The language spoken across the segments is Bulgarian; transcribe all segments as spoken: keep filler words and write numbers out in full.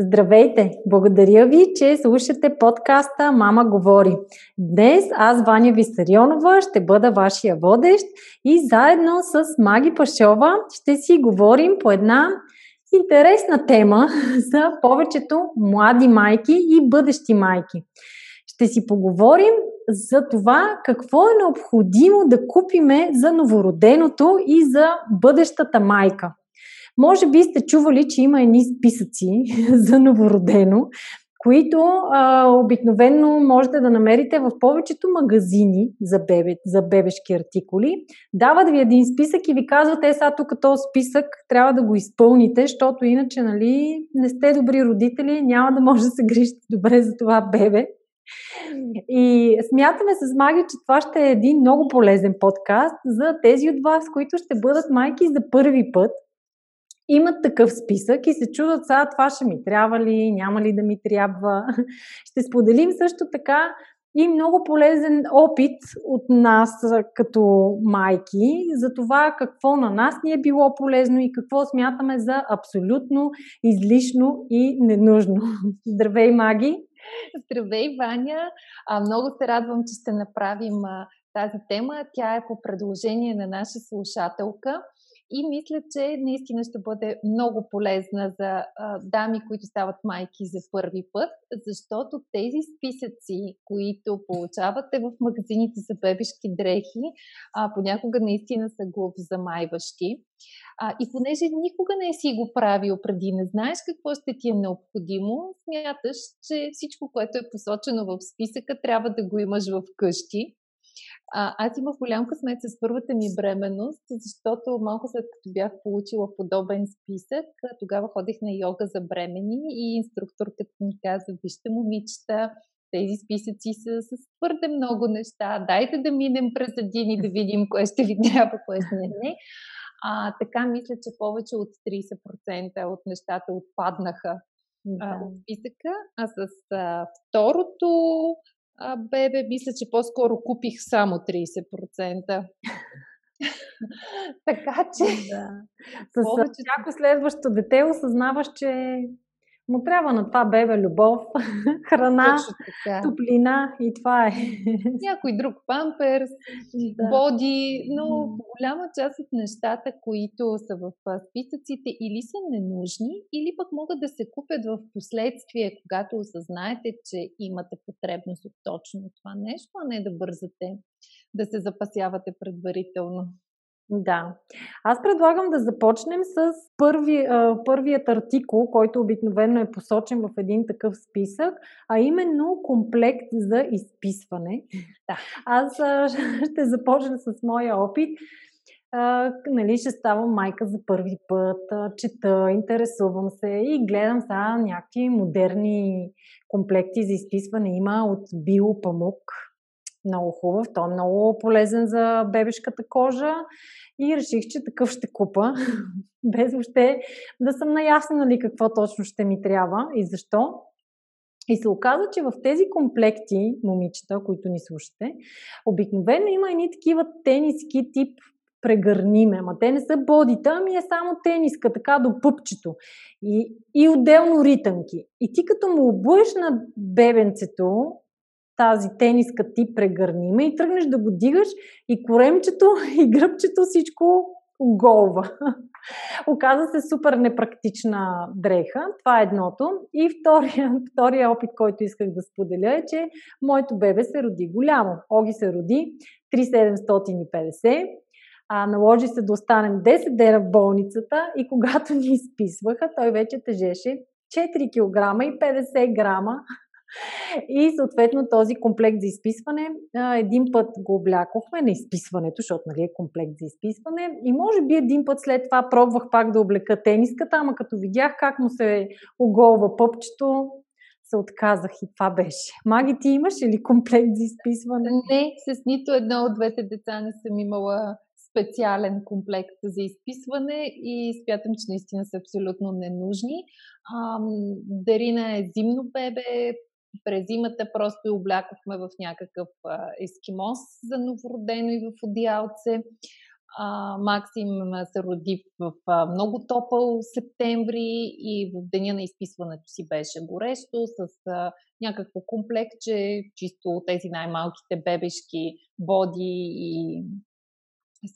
Здравейте! Благодаря ви, че слушате подкаста Мама говори. Днес аз, Ваня Висарионова, ще бъда вашия водещ и заедно с Маги Пашова ще си говорим по една интересна тема за повечето млади майки и бъдещи майки. Ще си поговорим за това какво е необходимо да купиме за новороденото и за бъдещата майка. Може би сте чували, че има едни списъци за новородено, които а, обикновенно можете да намерите в повечето магазини за, бебе, за бебешки артикули. Дават ви един списък и ви казват, е сега тук този списък трябва да го изпълните, защото иначе нали, не сте добри родители, няма да може да се грижите добре за това бебе. И смятаме с Маги, че това ще е един много полезен подкаст за тези от вас, които ще бъдат майки за първи път. Имат такъв списък и се чудат сега това ще ми трябва ли, няма ли да ми трябва. Ще споделим също така и много полезен опит от нас като майки за това какво на нас ни е било полезно и какво смятаме за абсолютно излишно и ненужно. Здравей, Маги! Здравей, Ваня! А, много се радвам, че ще направим а, тази тема. Тя е по предложение на наша слушателка. И мисля, че наистина ще бъде много полезна за а, дами, които стават майки за първи път, защото тези списъци, които получавате в магазините за бебешки дрехи, а, понякога наистина са глуп замайващи. А, и понеже никога не си го правил преди, не знаеш какво ще ти е необходимо, смяташ, че всичко, което е посочено в списъка, трябва да го имаш в къщи. А, аз имах голям късмет с първата ми бременност, защото малко след като бях получила подобен списък, тогава ходих на йога за бремени и инструкторката ми каза, вижте, момичета, тези списъци са с твърде много неща, дайте да минем през един и да видим кое ще ви трябва, кое ще не. А, така мисля, че повече от трийсет процента от нещата отпаднаха да. От списъка, а с а, второто... А, бебе, мисля, че по-скоро купих само трийсет процента. Така че... Да. С повече... всяко следващо дете осъзнаваш, че му трябва на това бебе любов, храна, топлина и това е. Някой друг памперс, да. Боди, но голяма част от нещата, които са в списъците или са ненужни, или пък могат да се купят в последствие, когато осъзнаете, че имате потребност от точно това нещо, а не да бързате, да се запасявате предварително. Да. Аз предлагам да започнем с първи, първият артикул, който обикновено е посочен в един такъв списък, а именно комплект за изписване. Да. Аз ще започна с моя опит. А, нали, ще ставам майка за първи път, а, чета, интересувам се и гледам сега някакви модерни комплекти за изписване. Има от Био Памук. Много хубав, той е много полезен за бебешката кожа и реших, че такъв ще купа, без въобще да съм наясна нали, какво точно ще ми трябва и защо. И се оказа, че в тези комплекти, момичета, които ни слушате, обикновено има едни такива тениски тип прегърниме, ама те не са бодита, ами е само тениска, така до пъпчето и, и отделно ритънки. И ти като му обуеш на бебенцето, тази тениска ти прегърниме и тръгнеш да го дигаш и коремчето, и гръбчето, всичко голва. Оказва се супер непрактична дреха. Това е едното. И втория, втория опит, който исках да споделя е, че моето бебе се роди голямо. Оги се роди три хиляди седемстотин и петдесет. А наложи се да останем десет дена в болницата и когато ни изписваха, той вече тежеше четири килограма и петдесет грама. И съответно този комплект за изписване, един път го облякохме на изписването, защото нали е комплект за изписване и може би един път след това пробвах пак да облека тениската, ама като видях как му се оголва пъпчето, се отказах и това беше. Маги, ти имаш ли комплект за изписване? Не, с нито едно от двете деца не съм имала специален комплект за изписване и смятам, че наистина са абсолютно ненужни. Ам, Дарина е зимно бебе, през зимата просто облякохме в някакъв ескимос за новородено и в одеялце. А, Максим се роди в а, много топъл септември и в деня на изписването си беше горещо с а, някакво комплектче, чисто тези най-малките бебешки боди и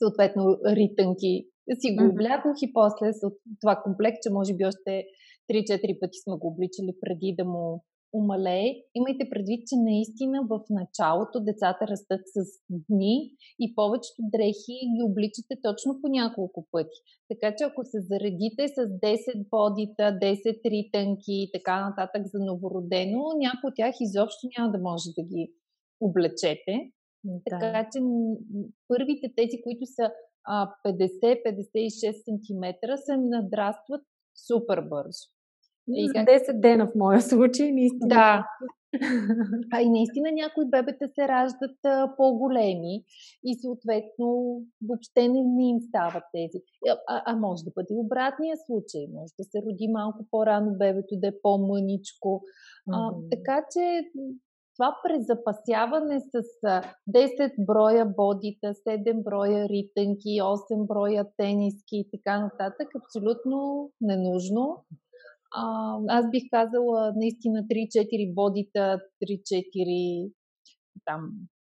съответно ритънки. Си го облякох и после това комплектче може би още три-четири пъти сме го обличали преди да му умалее. Имайте предвид, че наистина в началото децата растат с дни и повечето дрехи ги обличате точно по няколко пъти. Така че ако се заредите с десет бодита, десет ритънки и така нататък за новородено, някои от тях изобщо няма да може да ги облечете. Да. Така че първите тези, които са петдесет до петдесет и шест см, се надрастват супер бързо. И за десет дена в моя случай, наистина. Да. А и наистина някои бебета се раждат а, по-големи и съответно въобще не, не им стават тези. А, а може да бъде обратния случай. Може да се роди малко по-рано бебето, да е по-мъничко. А, mm-hmm. Така че това презапасяване с десет броя бодита, седем броя ритънки, осем броя тениски и така нататък абсолютно ненужно. А, аз бих казала наистина три-четири бодита, три-четири там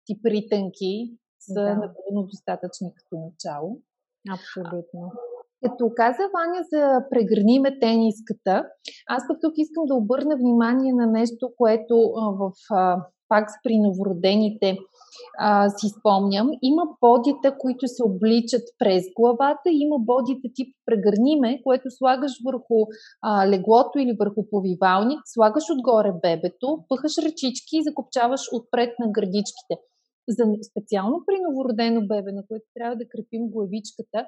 тип ритънки са да. Напълно достатъчни като начало. Абсолютно. А, като каза Ваня за прегърниме тениската, аз пък тук искам да обърна внимание на нещо, което а, в а, пак при новородените а, си спомням. Има бодита, които се обличат през главата, има бодита тип прегърниме, което слагаш върху а, леглото или върху повивалник, слагаш отгоре бебето, пъхаш ръчички и закопчаваш отпред на гърдичките. За, специално при новородено бебе, на което трябва да крепим главичката,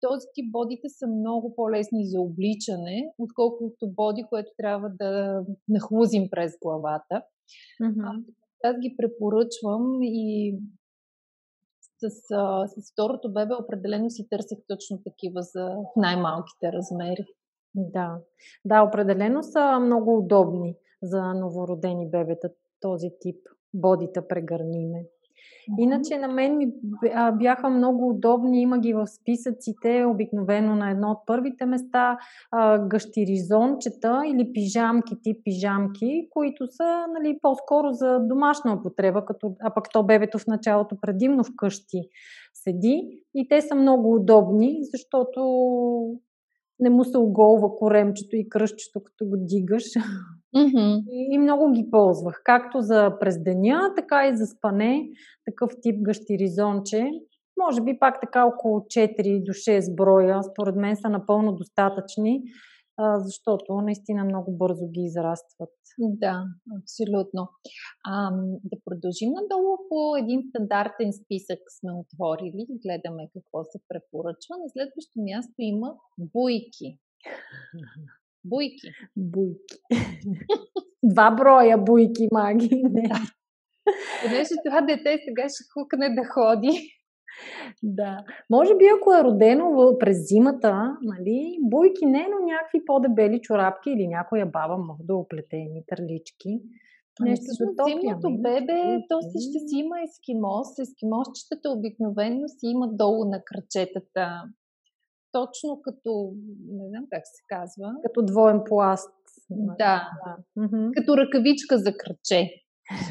този тип бодите са много по-лесни за обличане, отколкото боди, което трябва да нахлузим през главата. Mm-hmm. Аз ги препоръчвам и с, с второто бебе определено си търсих точно такива за най-малките размери. Да, да, определено са много удобни за новородени бебета този тип бодита прегърниме. Иначе на мен ми бяха много удобни, има ги в списъците, обикновено на едно от първите места, гъщеризончета или пижамки, тип пижамки, които са, нали, по-скоро за домашна употреба, като, а пък то бебето в началото предимно вкъщи седи и те са много удобни, защото не му се оголва коремчето и кръстчето, като го дигаш. Mm-hmm. И много ги ползвах. Както за през деня, така и за спане. Такъв тип гъщеризонче. Може би пак така около четири до шест броя. Според мен са напълно достатъчни, защото наистина много бързо ги израстват. Да, абсолютно. А, да продължим надолу по един стандартен списък сме отворили. Гледаме какво се препоръчва. На следващото място има буйки. Буйки. Буйки. Два броя буйки, Маги. Не. Понеже това дете сега ще хукне да ходи. Да. Може би ако е родено през зимата, нали, буйки не, но някакви по-дебели чорапки или някоя баба може да оплете едни търлички. Нещо за зимното бебе, то си ще си има ескимос. Ескимосчетата обикновено си има долу на кръчетата. Точно като, не знам как се казва. Като двоен пласт. Да. да. Mm-hmm. Като ръкавичка за кръче.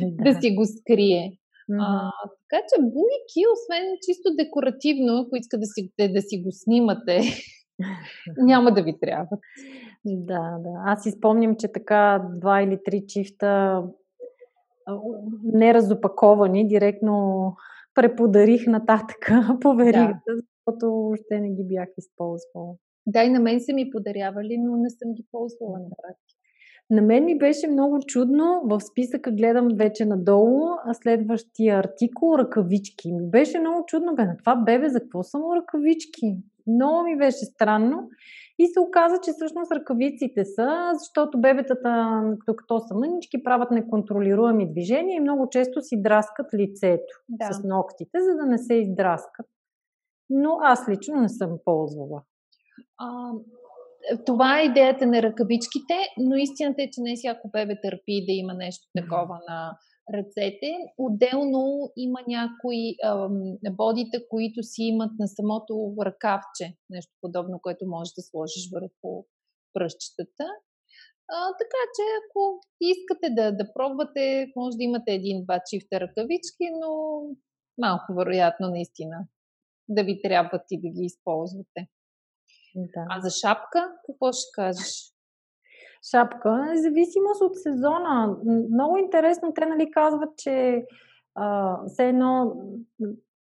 да. да си го скрие. Mm-hmm. А, така че буйки, освен чисто декоративно, ако иска да си, да, да си го снимате, няма да ви трябва. Да, да. Аз си спомням, че така два или три чифта неразопаковани, директно преподарих нататъка, поверих, да. Защото още не ги бях използвала. Да, и на мен са ми подарявали, но не съм ги ползвала на практика. На мен ми беше много чудно, в списъка гледам вече надолу, а следващия артикул – ръкавички. Ми беше много чудно, бе, на това бебе, за какво са му ръкавички? Много ми беше странно. И се оказа, че всъщност ръкавиците са, защото бебетата, като са мънички, правят неконтролируеми движения и много често си драскат лицето да. с ногтите, за да не се издраскат. Но аз лично не съм ползвала. А, това е идеята на ръкавичките, но истината е, че не всяко бебе търпи да има нещо такова на ръцете. Отделно има някои бодите, които си имат на самото ръкавче, нещо подобно, което можеш да сложиш върху пръстчетата. А, така че, ако искате да, да пробвате, може да имате един-два чифта ръкавички, но малко вероятно наистина да ви трябват и да ги използвате. Да. А за шапка, какво ще кажеш? Шапка, зависимост от сезона. Много интересно, те нали казват, че а, все едно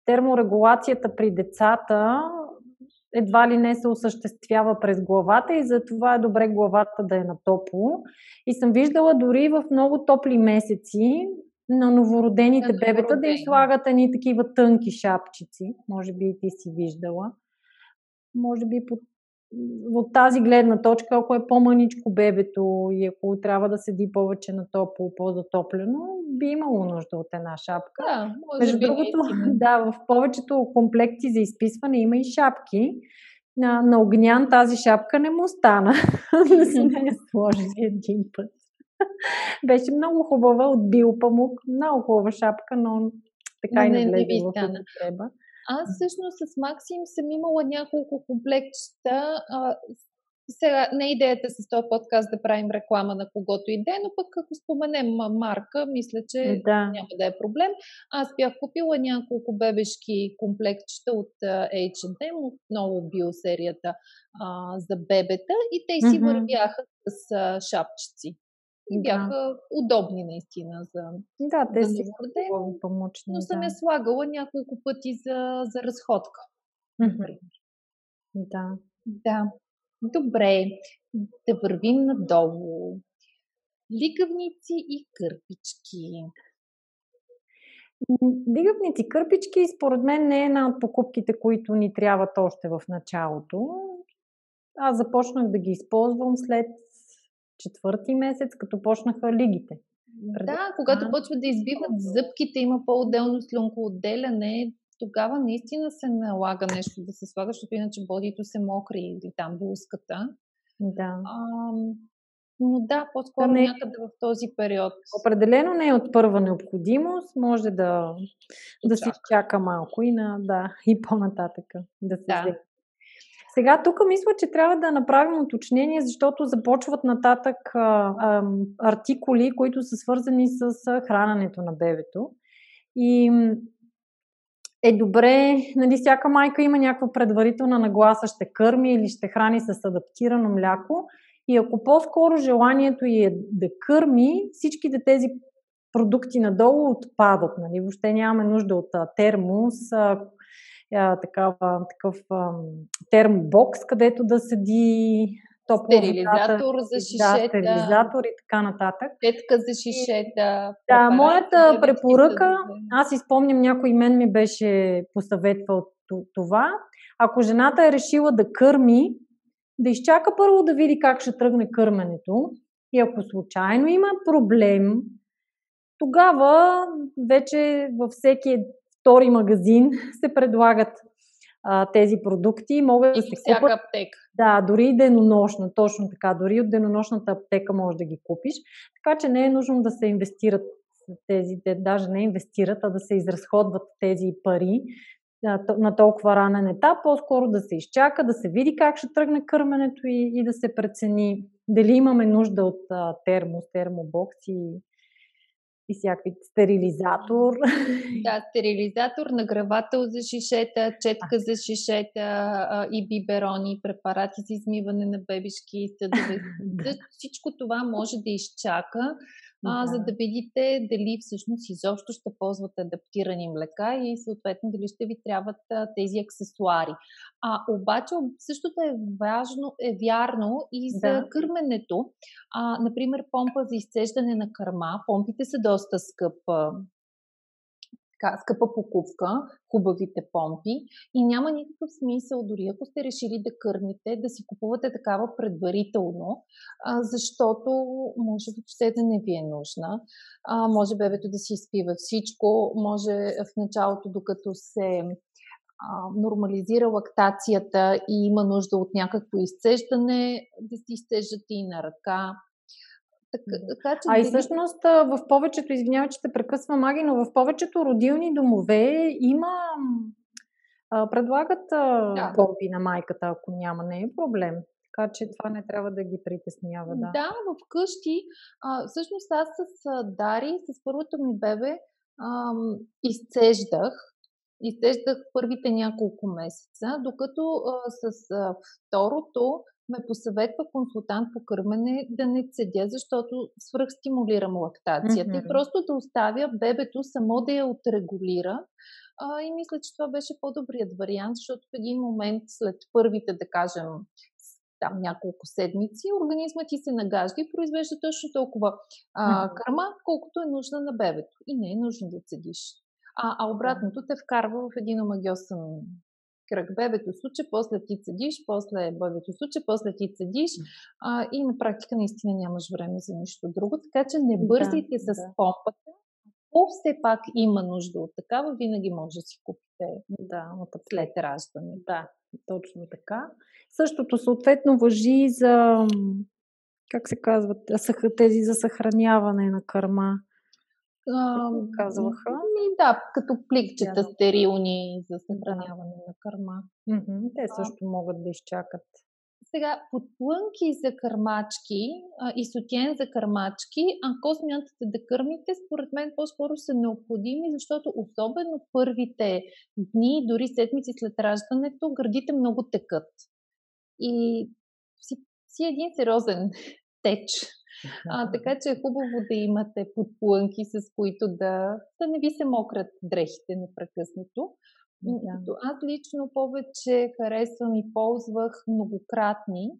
терморегулацията при децата едва ли не се осъществява през главата и затова е добре главата да е на топло. И съм виждала дори в много топли месеци на новородените на бебета новородени. да им слагат едни такива тънки шапчици. Може би и ти си виждала. Може би под От тази гледна точка, ако е по-мъничко бебето и ако трябва да седи повече на топло, по-затоплено, би имало нужда от една шапка. Да, Между другото, да, в повечето комплекти за изписване има и шапки. На, на Огнян тази шапка не му стана. Не се не сложи един път. Беше много хубава от Био Памук. Много хубава шапка, но така и не влезе в употреба. Аз всъщност с Максим съм имала няколко комплектчета. Сега не идеята с този подкаст да правим реклама на когото иде, но пък ако споменем марка, мисля, че да. няма да е проблем. Аз бях купила няколко бебешки комплектчета от Ейч енд Ем, отново биосерията а, за бебета и те си mm-hmm. вървяха с а, шапчици. И бяха да. удобни наистина за да, те да си хубаво помочни. Но съм да. я слагала няколко пъти за, за разходка. Mm-hmm. Да. Да. Добре. Да вървим надолу. Лигавници и кърпички. Лигавници, кърпички според мен не е една от покупките, които ни трябват още в началото. Аз започнах да ги използвам след четвърти месец, като почнаха лигите. Преди... Да, когато а, почват да избиват зъбките, има по-отделно слюнкоотделяне, тогава наистина се налага нещо да се слага, защото иначе бодито се мокри или там блузката. Да. А, но да, по-скоро да не... някъде в този период. Определено не е от първа необходимост, може да, да се чака малко и, на, да, и по-нататък да се да. Сега тук мисля, че трябва да направим уточнение, защото започват нататък а, а, артикули, които са свързани с а, храненето на бебето. И е добре, нали, всяка майка има някаква предварителна нагласа, ще кърми или ще храни с адаптирано мляко. И ако по-скоро желанието ѝ е да кърми, всичките тези продукти надолу отпадат. Нали? Въобще нямаме нужда от а, термос, а, такава, такъв термобокс, където да седи топло. Стерилизатор за шишета. Да, стерилизатор и така нататък. Клетка за шишета. Да, моята препоръка, аз изпомням, някой мен ми беше посъветвал това. Ако жената е решила да кърми, да изчака първо да види как ще тръгне кърменето и ако случайно има проблем, тогава вече във всеки втори магазин се предлагат а, тези продукти. Могат да се всяка купат. Аптека. Да, дори и денонощна, точно така. Дори от денонощната аптека можеш да ги купиш. Така че не е нужно да се инвестират тези, даже не инвестират, а да се изразходват тези пари а, на толкова ранен етап. По-скоро да се изчака, да се види как ще тръгне кърменето и, и да се прецени дали имаме нужда от а, термос, термобокс и и всякакви стерилизатор. Да, стерилизатор, нагревател за шишета, четка за шишета а, и биберони, препарати за измиване на бебешки съдове. Да. Всичко това може да изчака, а, да. за да видите дали всъщност изобщо ще ползвате адаптирани млека и съответно дали ще ви трябват а, тези аксесуари. А, обаче същото е важно, е вярно и за да. кърменето. А, например, помпа за изцеждане на кърма. Помпите са доста скъпа така, скъпа покупка, хубавите помпи и няма никакъв смисъл, дори ако сте решили да кърмите, да си купувате такава предварително, а, защото може би ще да не ви е нужна, а, може бебето да си изпива всичко, може в началото, докато се нормализира лактацията и има нужда от някакво изцеждане, да си изцеждате и на ръка. Така, че а дали... и всъщност в повечето, извинявам, че те прекъсва, Маги, но в повечето родилни домове има а, предлагат да. Помпи на майката, ако няма, не е проблем. Така че това не трябва да ги притеснява. Да, да, вкъщи. А, всъщност аз с а, Дари, с първото ми бебе, а, изцеждах. Изтеждах първите няколко месеца, докато а, с а, второто ме посъветва консултант по кърмене да не цедя, защото свръхстимулирам лактацията mm-hmm. и просто да оставя бебето само да я отрегулира. А, и мисля, че това беше по-добрият вариант, защото в един момент след първите, да кажем, там няколко седмици, организмът ти се нагажда и произвежда точно толкова а, кърма, колкото е нужна на бебето. И не е нужно да цедиш. А, а обратното те вкарва в един омагьосан кръг. Бебето суче, после ти цедиш, после бебето суче, после ти цедиш а, и на практика наистина нямаш време за нищо друго. Така че не бързайте да, с да. Помпата. Ако все пак има нужда от такава, винаги може да си купите да, от след раждане. Да, точно така. Същото съответно важи за, как се казват, тези за съхраняване на кърма. Казваха. И да, като пликчета да, стерилни за съхраняване да. На кърма. М-м-м, те също а. Могат да изчакат. Сега, подплънки за кърмачки а, и сутиен за кърмачки, ако смятате да кърмите, според мен по-скоро са необходими, защото особено първите дни, дори седмици след раждането, гърдите много текат. И си, си един сериозен теч. А, така че е хубаво да имате подплънки, с които да, да не ви се мокрят дрехите непрекъснато. Да. Аз лично повече харесвам и ползвах многократни.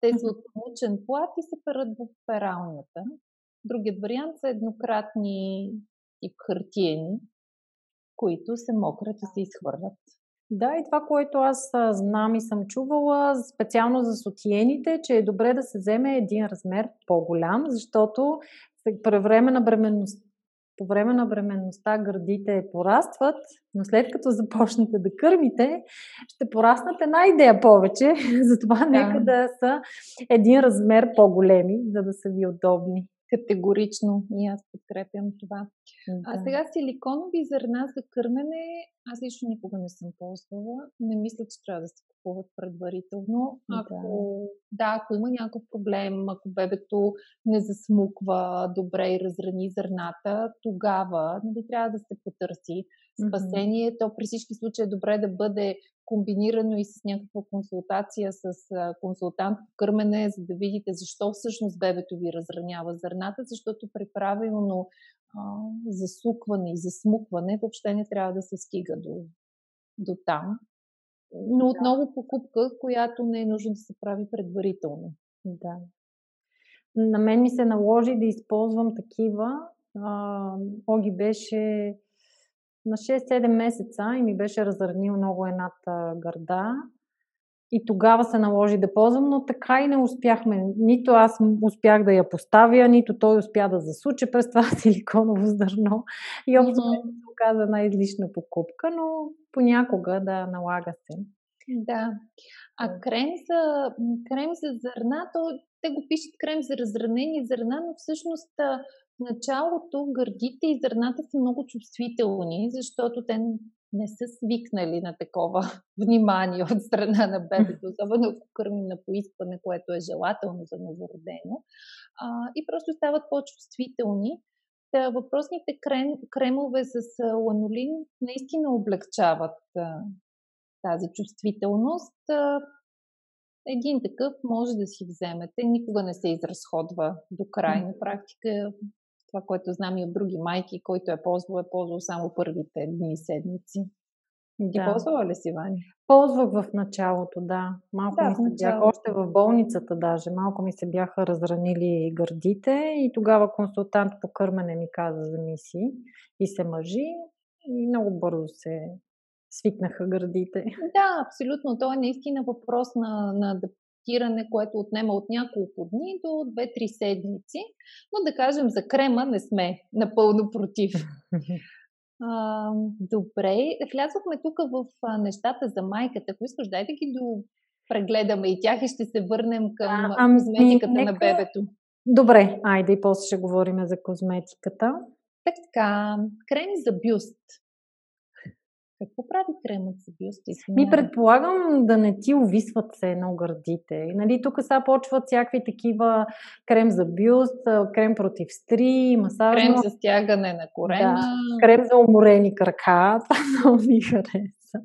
Те са от мучен плат и се перат в пералнята. Другият вариант са еднократни и хартиени, които се мокрят и се изхвърлят. Да, и това, което аз знам и съм чувала, специално за сутиените, че е добре да се вземе един размер по-голям, защото по време на бременността, по време на бременността гърдите порастват, но след като започнете да кърмите, ще пораснат една идея повече, затова да. Нека да са един размер по-големи, за да са ви удобни. Категорично и аз подкрепям това. Да. А сега силиконови зърна за кърмене, аз лично никога не съм ползвала. Не мисля, че трябва да се купуват предварително. Ако, да. Да, ако има някакъв проблем, ако бебето не засмуква добре и разрани зърната, тогава не би трябва да се потърси спасение. Mm-hmm. То при всички случаи е добре да бъде комбинирано и с някаква консултация с консултант по кърмене, за да видите защо всъщност бебето ви разранява зърната, защото при правилно а, засукване и засмукване въобще не трябва да се стига до, до там. Но да. Отново покупка, която не е нужно да се прави предварително. Да. На мен ми се наложи да използвам такива. А, Оги беше... на шест-седем месеца и ми беше разърнил много едната гърда и тогава се наложи да ползвам, но така и не успяхме. Нито аз успях да я поставя, нито той успя да засуче през това силиконово зърно и общо mm-hmm. се оказа една излишна покупка, но понякога да налага се. Да. А крем за, крем за зърна, то, те го пишат крем за разранени зърна, но всъщност в началото гърдите и зърната са много чувствителни, защото те не са свикнали на такова внимание от страна на бебето, особено ако кърмим на поискване, което е желателно за новородено. И просто стават по-чувствителни. Та, въпросните крем, кремове с ланолин наистина облегчават тази чувствителност. Един такъв може да си вземете. Никога не се изразходва до край. На практика, това, което знам и от други майки, който е ползвал, е ползвал само първите дни и седмици. Ти да. Ползвала ли си, Ваня? Ползвах в началото, да. Малко да, ми се бяха, още в болницата даже, малко ми се бяха разранили гърдите и тогава консултант по кърмене ми каза за миси и се мъжи. и много бързо се свикнаха гърдите. Да, абсолютно. То е наистина въпрос на, на адаптиране, което отнема от няколко дни до две-три седмици. Но да кажем, за крема не сме напълно против. А, добре, влязохме тук в нещата за майката. Ако искаш, дай да ги до... прегледаме и тях и ще се върнем към а, козметиката нека... на бебето. Добре, айде и после ще говорим за козметиката. Так, така, крем за бюст. Какво прави кремът за бюст? Извиня. Ми предполагам да не ти увисват се едно гърдите. Нали, тук сега почват всякакви такива крем за бюст, крем против стри, масажно. Крем за стягане на корема. Да. Крем за уморени крака. Това много ми хареса.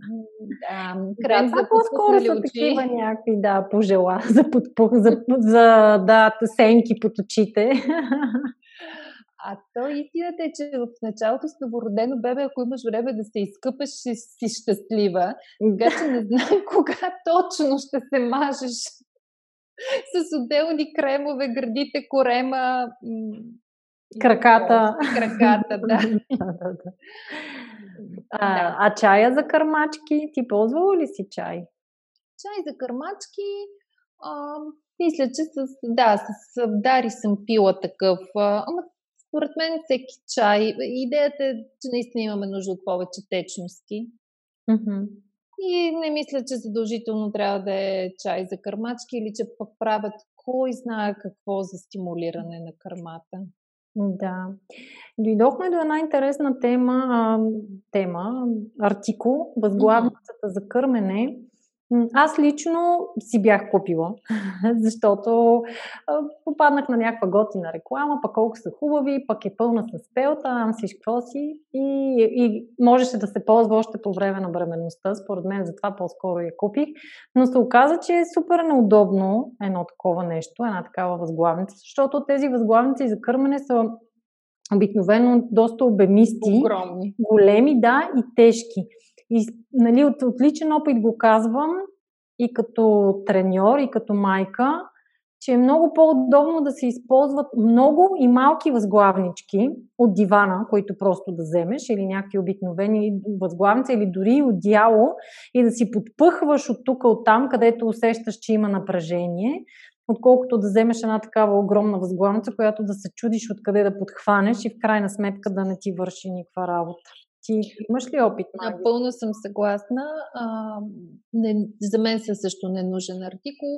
Да, крем да, за подпуснали очи. Такива някакви, да, пожела за, подпух, за, за да, сенки под очите. А то истината е, че в началото с новородено бебе, ако имаш време да се изкъпеш, ще си щастлива. Така че не знам кога точно ще се мажеш с отделни кремове, гърдите, корема, краката. Краката, да. А, а чая за кърмачки? Ти ползвала ли си чай? Чай за кърмачки... А, мисля, че с, да, с Дари съм пила такъв. Ама според мен всеки чай. Идеята е, че наистина имаме нужда от повече течности. Mm-hmm. И не мисля, че задължително трябва да е чай за кърмачки или че пък правят кой знае какво за стимулиране на кърмата. Да. Дойдохме до една интересна тема, а, тема артикул, възглавницата mm-hmm. за кърмене. Аз лично си бях купила, защото попаднах на някаква готина реклама, пък колко са хубави, пък е пълна с пелта, ам си шкво си и, и можеше да се ползва още по време на бременността. Според мен затова по-скоро я купих. Но се оказа, че е супер неудобно едно такова нещо, една такава възглавница, защото тези възглавници за кърмене са обикновено доста обемисти, огромни, големи, да, и тежки. И нали, от, от личен опит го казвам и като треньор, и като майка, че е много по-удобно да се използват много и малки възглавнички от дивана, които просто да вземеш, или някакви обикновени възглавници, или дори одеяло, и да си подпъхваш от тук, от там, където усещаш, че има напрежение, отколкото да вземеш една такава огромна възглавница, която да се чудиш откъде да подхванеш и в крайна сметка да не ти върши никаква работа. Ти имаш ли опит, Маги? Напълно съм съгласна. А, не, за мен се също ненужен артикул.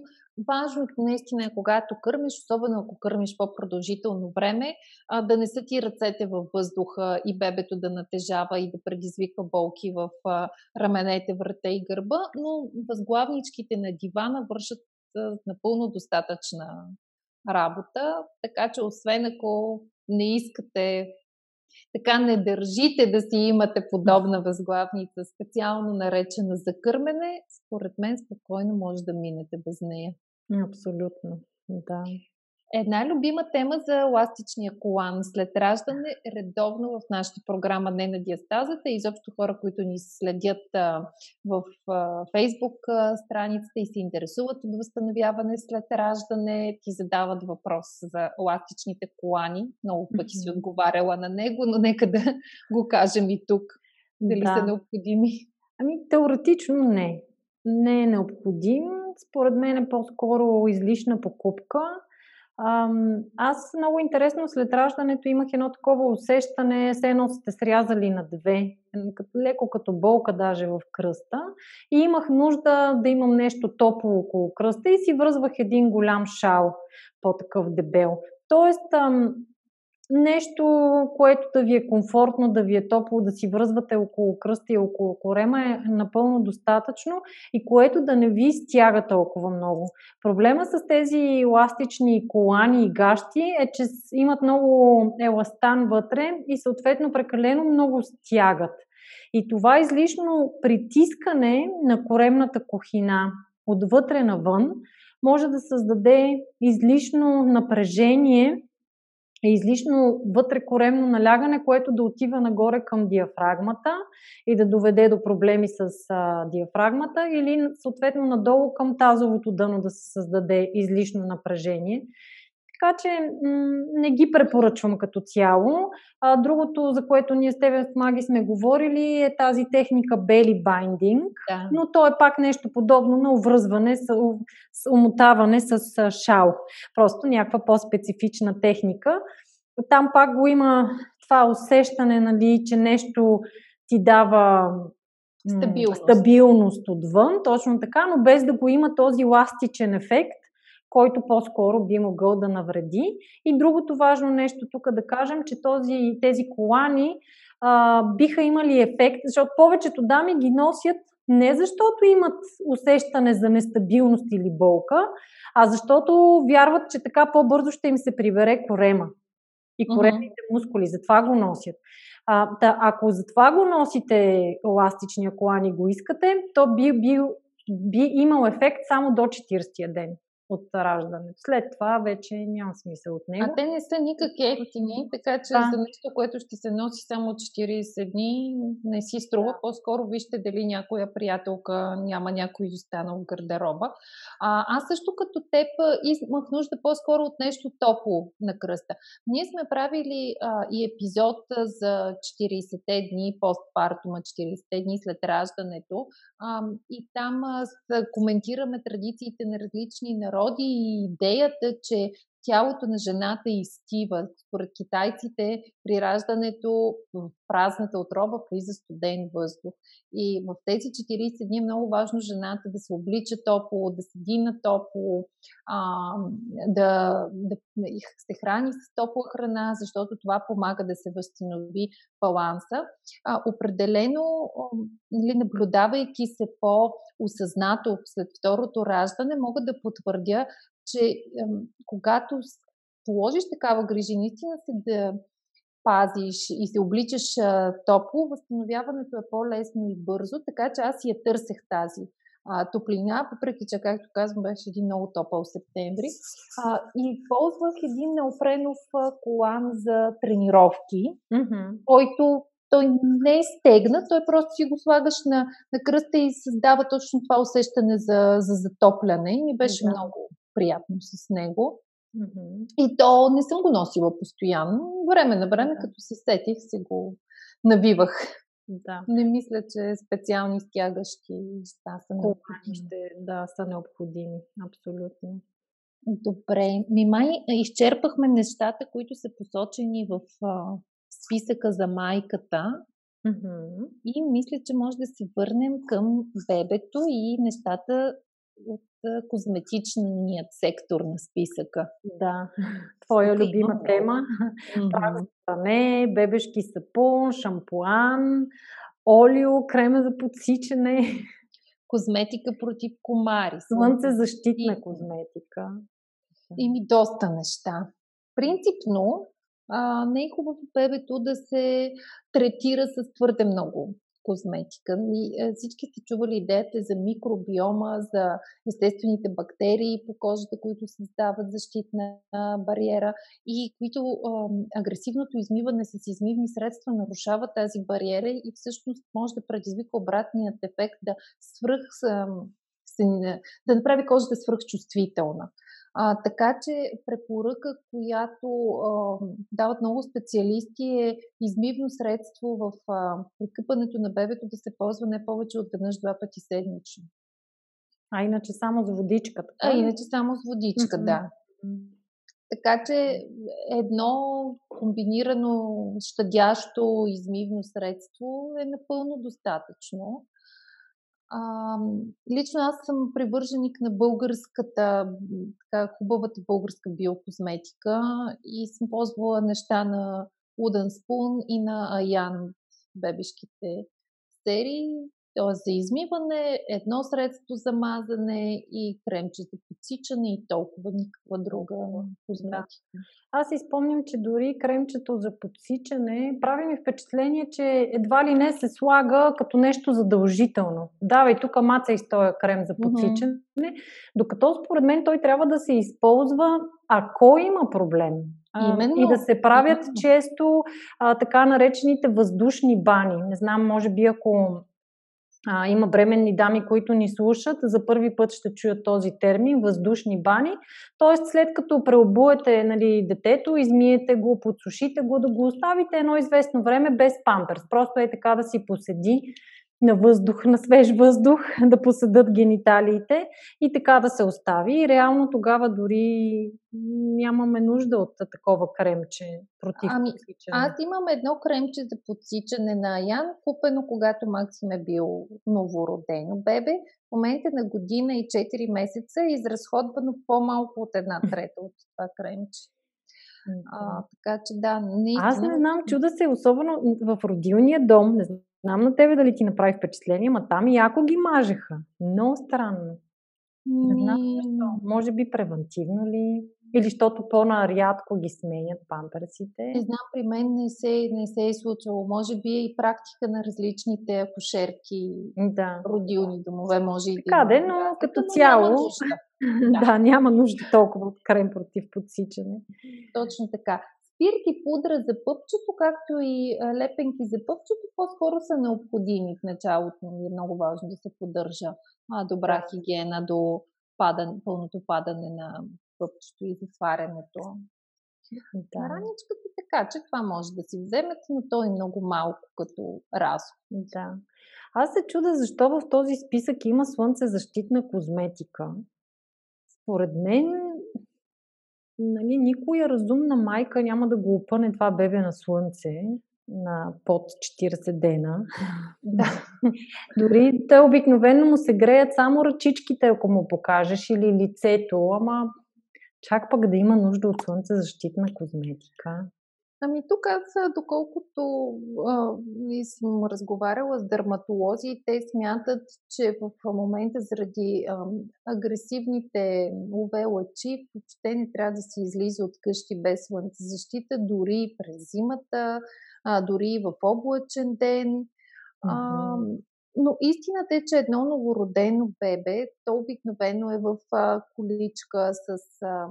Важното наистина е, когато кърмиш, особено ако кърмиш по-продължително време, а, да не са ти ръцете във въздуха и бебето да натежава и да предизвиква болки в а, раменете, врата и гърба, но възглавничките на дивана вършат а, напълно достатъчна работа, така че освен ако не искате, така не държите да си имате подобна възглавница, специално наречена за кърмене, според мен спокойно може да минете без нея. Абсолютно, да. Една любима тема за еластичния колан след раждане, редовно в нашата програма "Не на диастазата", и изобщо хора, които ни следят в Фейсбук страницата и се интересуват от възстановяване след раждане, ти задават въпрос за еластичните колани. Много пъти си отговаряла на него, но нека да го кажем и тук. Дали да. Са необходими? Ами теоретично не. Не е необходим. Според мен е по-скоро излишна покупка. Аз много интересно след раждането имах едно такова усещане, все едно сте срязали на две, леко като болка даже в кръста, и имах нужда да имам нещо топло около кръста и си връзвах един голям шал, по-такъв дебел. Тоест нещо, което да ви е комфортно, да ви е топло, да си връзвате около кръста и около корема е напълно достатъчно и което да не ви стяга толкова много. Проблема с тези еластични колани и гащи е, че имат много еластан вътре и съответно прекалено много стягат. И това излишно притискане на коремната кухина отвътре навън може да създаде излишно напрежение, излишно вътрекоремно налягане, което да отива нагоре към диафрагмата и да доведе до проблеми с а, диафрагмата или съответно надолу към тазовото дъно да се създаде излишно напрежение. Така че м- не ги препоръчвам като цяло. А, другото, за което ние с тебе с Маги сме говорили, е тази техника belly binding, да. Но то е пак нещо подобно на увръзване, с, с умотаване с шал. Просто някаква по-специфична техника. Там пак го има това усещане, нали, че нещо ти дава стабилност. стабилност отвън, точно така, но без да го има този ластичен ефект, който по-скоро би могъл да навреди. И другото важно нещо тук да кажем, че този, тези колани а, биха имали ефект, защото повечето дами ги носят не защото имат усещане за нестабилност или болка, а защото вярват, че така по-бързо ще им се прибере корема и коремните мускули, затова го носят. А, да, ако затова го носите еластичния колан и го искате, то би, би, би имал ефект само до четиридесетия ден от раждането. След това вече няма смисъл от него. А те не са никак ефтини, така че да. За нещо, което ще се носи само четиридесет дни, не си струва. Да. По-скоро вижте дали някоя приятелка няма някой останал в гардероба. А, аз също като теб имах нужда по-скоро от нещо топло на кръста. Ние сме правили а, и епизод за четиридесетте дни, постпартума, четиридесетте дни след раждането. А, и там а, коментираме традициите на различни народи. Роди и идеята, че тялото на жената изстива. Според китайците при раждането в празната отроба влиза студен въздух. И в тези четиридесет дни е много важно жената да се облича топло, да седи на топло, да, да се храни с топла храна, защото това помага да се възстанови баланса. А, определено, или наблюдавайки се по-осъзнато след второто раждане, мога да потвърдя, че ем, когато положиш такава грижа, наистина се да пазиш и се обличаш а, топло, възстановяването е по-лесно и бързо, така че аз я търсех тази а, топлина, въпреки че, както казвам, беше един много топъл септември. А, и ползвах един неопренов колан за тренировки, mm-hmm. който той не е стегна, той просто си го слагаш на, на кръста и създава точно това усещане за, за затопляне. И ми беше mm-hmm. много приятно с него. Mm-hmm. И то не съм го носила постоянно. Време на време, да. Като се сетих, се го навивах. Да. Не мисля, че специални стягащи неща са необходими. Да, са необходими. Абсолютно. Добре. Мимай, изчерпахме нещата, които са посочени в а, списъка за майката. Mm-hmm. И мисля, че може да се върнем към бебето и нещата от козметичният сектор на списъка. Да, твоя любима тема. Mm-hmm. Право стане, бебешки сапун, шампуан, олио, крема за подсичане. Козметика против комари. Слънцезащитна козметика. И ми доста неща. Принципно а, не е хубаво бебето да се третира с твърде много козметика. И всички сте чували идеята за микробиома, за естествените бактерии по кожата, които създават защитна бариера и които агресивното измиване с измивни средства нарушава тази бариера и всъщност може да предизвика обратният ефект да свръх да направи кожата свръхчувствителна. А, така че препоръка, която а, дават много специалисти е измивно средство в прикъпването на бебето да се ползва не повече от веднъж два пъти седмично. А иначе само с водичка. Така? А иначе само с водичка, mm-hmm. да. Така че едно комбинирано щадящо измивно средство е напълно достатъчно. А, лично аз съм привърженик на българската, така, хубавата българска биокозметика и съм ползвала неща на Wooden Spoon и на Аян бебешките серии. То е за измиване, едно средство за мазане и кремче за подсичане и толкова никаква друга козметика. Да. Аз си спомням, че дори кремчето за подсичане прави ми впечатление, че едва ли не се слага като нещо задължително. Давай, тук мацай с този крем за подсичане, mm-hmm. докато според мен той трябва да се използва, ако има проблем. Именно. И да се правят Именно. често а, така наречените въздушни бани. Не знам, може би ако а, има бременни дами, които ни слушат, за първи път ще чуят този термин въздушни бани. Тоест, след като преобуете, нали, детето, измиете го, подсушите го, да го оставите едно известно време без памперс. Просто е така да си поседи на въздух, на свеж въздух, да поседат гениталиите и така да се остави. И реално тогава дори нямаме нужда от такова кремче против ами, подсичане. Аз имам едно кремче за подсичане на Аян, купено когато Максим е бил новородено бебе. В момента на година и четири месеца е изразходвано по-малко от една трета от това кремче. А, така че да, не... Аз не знам, чуда се, особено в родилния дом, не знам. Знам на тебе дали ти направи впечатление, ама там яко ги мажеха. Много странно. Не знам защо. Може би превентивно ли? Или защото по-нарядко ги сменят памперсите? Не знам, при мен не се, не се е случило. Може би и практика на различните акушерки, да, родилни домове може и така, да. Така, но да, като цяло... Да. Да, няма нужда толкова от крем против подсичане. Точно така. Спирт и пудра за пъпчето, както и лепенки за пъпчето, по-скоро са необходими в началото. Е много важно да се поддържа добра хигиена до падане, пълното падане на пъпчето и затварянето. Да. Раничката, така че това може да си вземете, но то е много малко като разход. Да. Аз се чуда защо в този списък има слънцезащитна козметика. Според мен... Нали, никоя разумна майка няма да го опъне това бебе на слънце на под четирийсет дена. Да. Дори те обикновено му се греят само ръчичките, ако му покажеш, или лицето, ама чак пък да има нужда от слънцезащитна козметика. Ами тук аз, доколкото а, съм разговаряла с дерматолози, те смятат, че в момента заради а, агресивните ю ви лъчи въобще не трябва да се излиза от къщи без слънцезащита, дори и през зимата, а, дори и в облачен ден. А, но истината е, че едно новородено бебе, то обикновено е в а, количка с... А,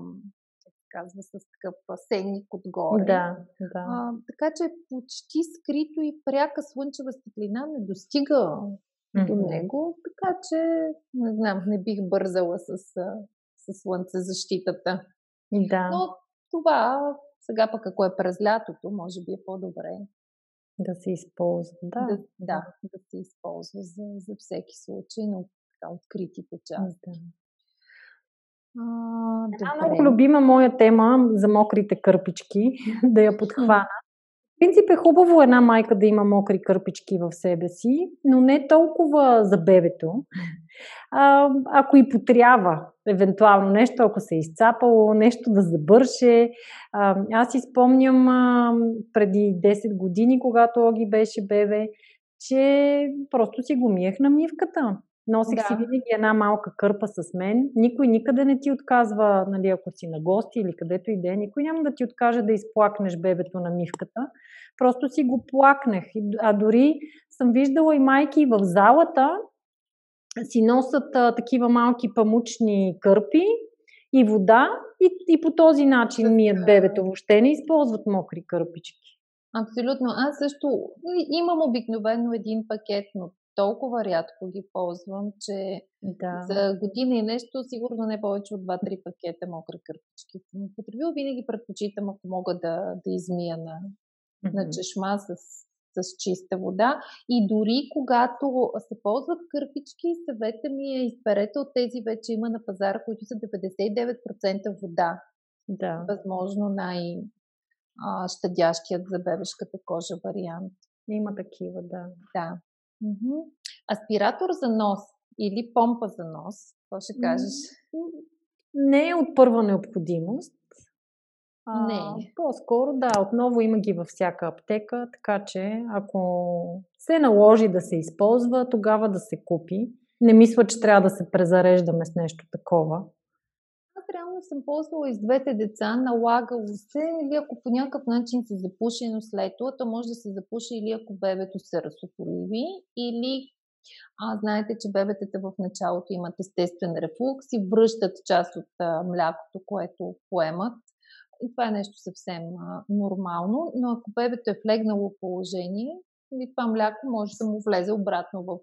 казва с такъв сенник отгоре. Да, да. А, така че почти скрито и пряка слънчева светлина не достига mm-hmm. до него, така че не знам, не бих бързала с, с слънцезащитата. Да. Но това сега пък, ако е през лятото, може би е по-добре. Да се използва. Да, да, да, да се използва за, за всеки случай, но така откритите части. Да. Една много любима моя тема за мокрите кърпички, да я подхвана. В принцип е хубаво една майка да има мокри кърпички в себе си, но не толкова за бебето. А, ако и потрябва евентуално нещо, ако се е изцапало, нещо да забърше. А, аз си спомням а, преди десет години, когато Оги беше бебе, че просто си го миех на мивката. Носих да. си винаги една малка кърпа с мен. Никой никъде не ти отказва, нали, ако си на гости или където и да е, никой няма да ти откаже да изплакнеш бебето на мивката. Просто си го плакнех. А дори съм виждала и майки в залата си носят а, такива малки памучни кърпи и вода и, и по този начин мият бебето. Въобще не използват мокри кърпички. Абсолютно. Аз също имам обикновено един пакет, но толкова рядко ги ползвам, че да. за година и нещо сигурно не повече от два-три пакета мокри кърпички съм употребила. Винаги предпочитам, ако мога да, да измия на, mm-hmm. на чешма с, с чиста вода. И дори когато се ползват кърпички, съвета ми е изберете от тези вече има на пазара, които са деветдесет и девет процента вода. Да. Възможно най-щадящият за бебешката кожа вариант. Има такива, да. Да. Mm-hmm. Аспиратор за нос или помпа за нос, какво ще кажеш? Не е от първа необходимост. А, не. По-скоро, да, отново има ги във всяка аптека, така че ако се наложи да се използва, тогава да се купи. Не мисля, че трябва да се презареждаме с нещо такова. Аз реално съм ползвала и с двете деца, налагало се, или ако по някакъв начин се запуши нослето, то може да се запуши или ако бебето се разотоливи, или а, знаете, че бебетата в началото имат естествен рефлукс и връщат част от а, млякото, което поемат. И това е нещо съвсем а, нормално, но ако бебето е влегнало положение, това мляко може да му влезе обратно в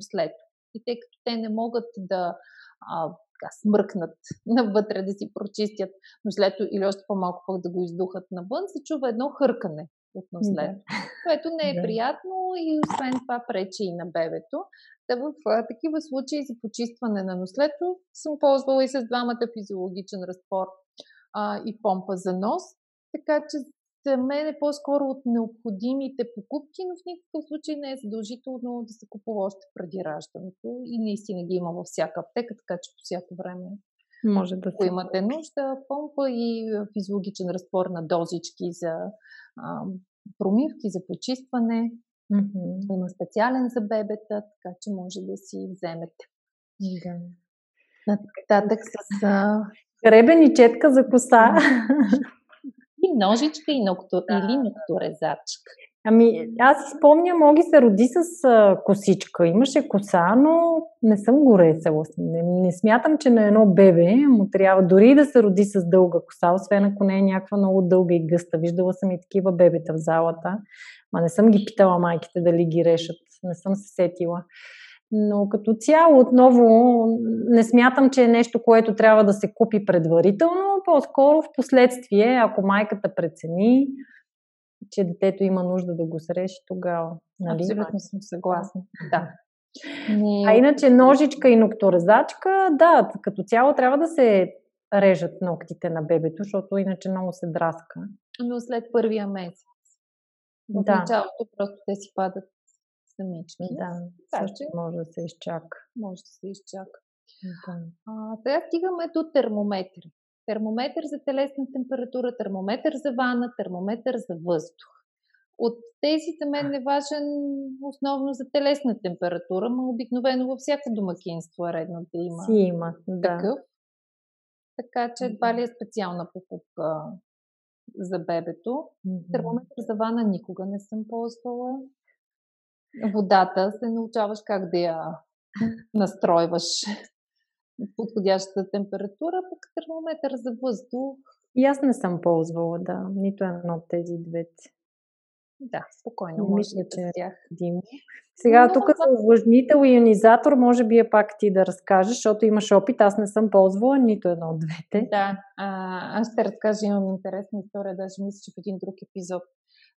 след. И тъй като те не могат да а, така, смръкнат навътре, да си прочистят нослето или още по-малко пък да го издухат навън, се чува едно хъркане от нослето, което не е приятно и освен това пречи и на бебето. Та в а, такива случаи за почистване на нослето съм ползвала и с двамата физиологичен разтвор а, и помпа за нос, така че за мен е по-скоро от необходимите покупки, но в никакъв случай не е задължително да се купува още преди раждането и наистина ги има във всяка аптека, така че по всяко време може да се имате нужда. Помпа и физиологичен разтвор на дозички за а, промивки, за почистване. Mm-hmm. Има специален за бебета, така че може да си вземете. Да. Нататък с а... гребен и четка за коса. И ножичка, и ноктор... да. Или нокторезачка. Ами, аз спомням, Оги се роди с а, косичка. Имаше коса, но не съм го резала. Не, не смятам, че на едно бебе му трябва дори да се роди с дълга коса, освен ако не е някаква много дълга и гъста. Виждала съм и такива бебета в залата. Ма не съм ги питала майките дали ги решат. Не съм се сетила. Но като цяло, отново, не смятам, че е нещо, което трябва да се купи предварително, по-скоро в последствие, ако майката прецени, че детето има нужда да го срещи, тогава. Нали? Абсолютно съм съгласна. Да. А иначе ножичка и нокторезачка, да, като цяло трябва да се режат ногтите на бебето, защото иначе много се драска. Но след първия месец. В да. Началото просто те си падат самички. Да, така, също че... може да се изчака. Може да се изчака. Да. А, сега стигаме до термометри. Термометър за телесна температура, термометър за вана, термометър за въздух. От тези за мен е важен основно за телесна температура, но обикновено във всяко домакинство е редно да има, си има такъв. Да. Така че едва ли е специална покупка за бебето. Mm-hmm. Термометър за вана никога не съм ползвала. Водата се научаваш как да я настройваш. Подходящата температура, пък термометър за въздух. И аз не съм ползвала, да. Нито едно от тези двете. Да, спокойно може да тях. Дим. Сега но, тук но... за увлажнител и ионизатор може би е пак ти да разкажеш, защото имаш опит. Аз не съм ползвала нито едно от двете. Да, а, аз ще разкажа, имам интересна история, даже мисля, че в един друг епизод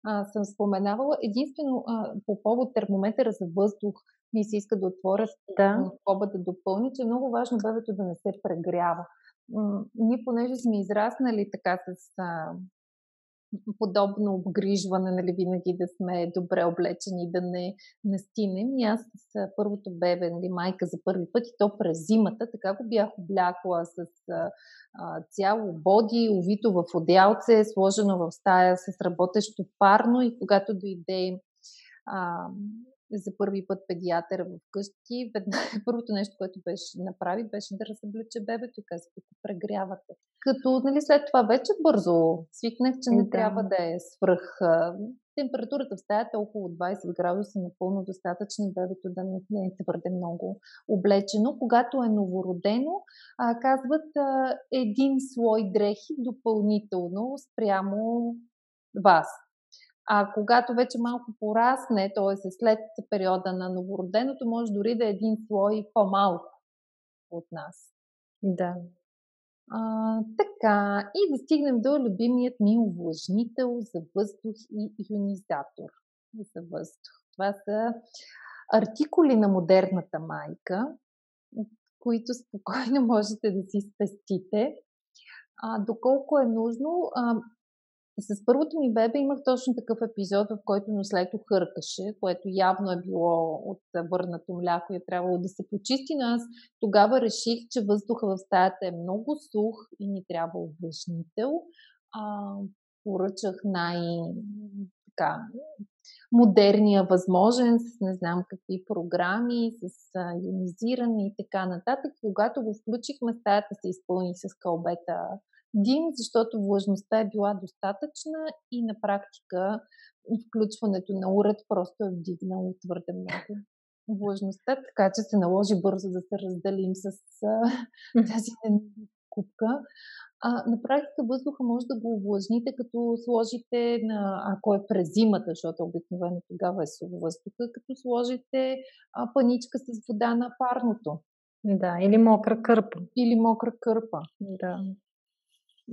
а, съм споменавала. Единствено а, по повод термометъра за въздух ми се иска да отворя скобата, да допълни, че е много важно бебето да не се прегрява. М- ние, понеже сме израснали така с а, подобно обгрижване, нали, винаги да сме добре облечени, да не настинем. И аз с а, първото бебе, нали, майка за първи път, и то през зимата, така го бях облякла с а, а, цяло боди, увито в одеялце, сложено в стая с работещо парно, и когато дойде а, за първи път педиатър вкъщи, веднага първото нещо, което беше направи, беше да разоблече бебето и каза, като прегрявате. Като, нали, след това вече бързо свикнах, че не да. Трябва да е свръх. Температурата в стаята около двайсет градуса е напълно достатъчна, бебето да не е твърде много облечено. Когато е новородено, а, казват а, един слой дрехи допълнително спрямо вас. А когато вече малко порасне, т.е. след периода на новороденото, може дори да е един слой по-малко от нас. Да. А, така, и да стигнем до любимият ми увлажнител за въздух и ионизатор за въздух. Това са артикули на модерната майка, които спокойно можете да си спестите. А, доколко е нужно... А, С първото ми бебе имах точно такъв епизод, в който нослето хъркаше, което явно е било от върнато мляко и е трябвало да се почисти, но аз тогава реших, че въздуха в стаята е много сух и ни трябва увлажнител. А, поръчах най-модерния възможен, с не знам какви програми, с ионизиране и така нататък. Когато го включихме, стаята се изпълни с кълбета дим, защото влажността е била достатъчна и на практика включването на уред просто е вдигнало твърде много влажността, така че се наложи бързо да се разделим с тази купка. А, на практика въздуха може да го увлажните, като сложите, на, ако е през зимата, защото обикновено тогава е сух въздуха, като сложите а, паничка с вода на парното. Да, или мокра кърпа. Или мокра кърпа. Да.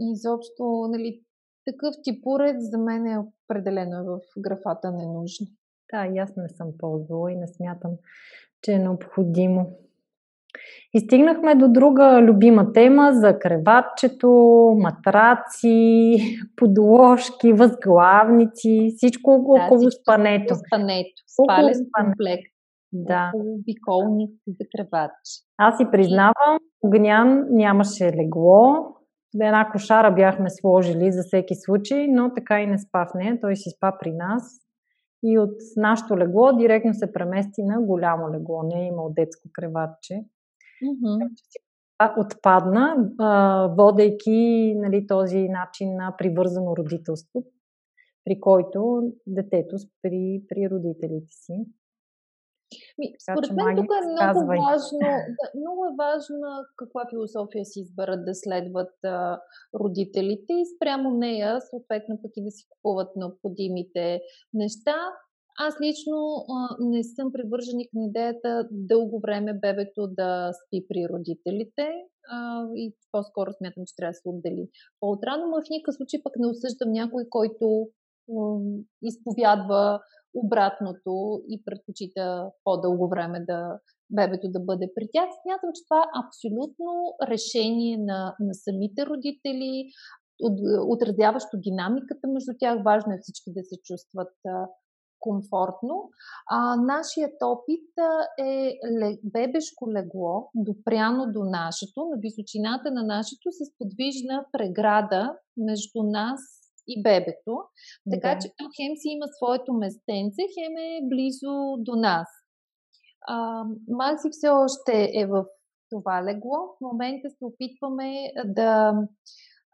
И изобщо, нали, такъв тип уред за мен е определено в графата ненужно. Да, и аз не съм ползвала и не смятам, че е необходимо. И стигнахме до друга любима тема за креватчето, матраци, подложки, възглавници, всичко около да, спането. Спането. Спален комплект. Да. Обиколник за креватче. Аз си признавам, Огнян нямаше легло. Една кошара бяхме сложили за всеки случай, но така и не спа в нея. Той си спа при нас. И от нашето легло директно се премести на голямо легло. Не е имал детско креватче. Mm-hmm. Отпадна, водейки, нали, този начин на привързано родителство, при който детето спри при родителите си. Ми, според мен тук е много важно, да, много е важно каква философия си изберат да следват а, родителите и спрямо нея, съответно пък и да си купуват необходимите неща. Аз лично а, не съм привърженик на идеята дълго време бебето да спи при родителите а, и по-скоро смятам, че трябва да се отдели по-отрано, но в никакъв случай пък не осъждам някой, който а, изповядва обратното и предпочита по-дълго време да бебето да бъде при тях. Смятам, че това е абсолютно решение на, на самите родители, от, отразяващо динамиката между тях. Важно е всички да се чувстват а, комфортно. А, нашият опит а, е ле, бебешко легло, допряно до нашето, на височината на нашето, с подвижна преграда между нас и бебето, така да. Че то хем си има своето местенце, хем е близо до нас. А, Макси все още е в това легло. В момента се опитваме да,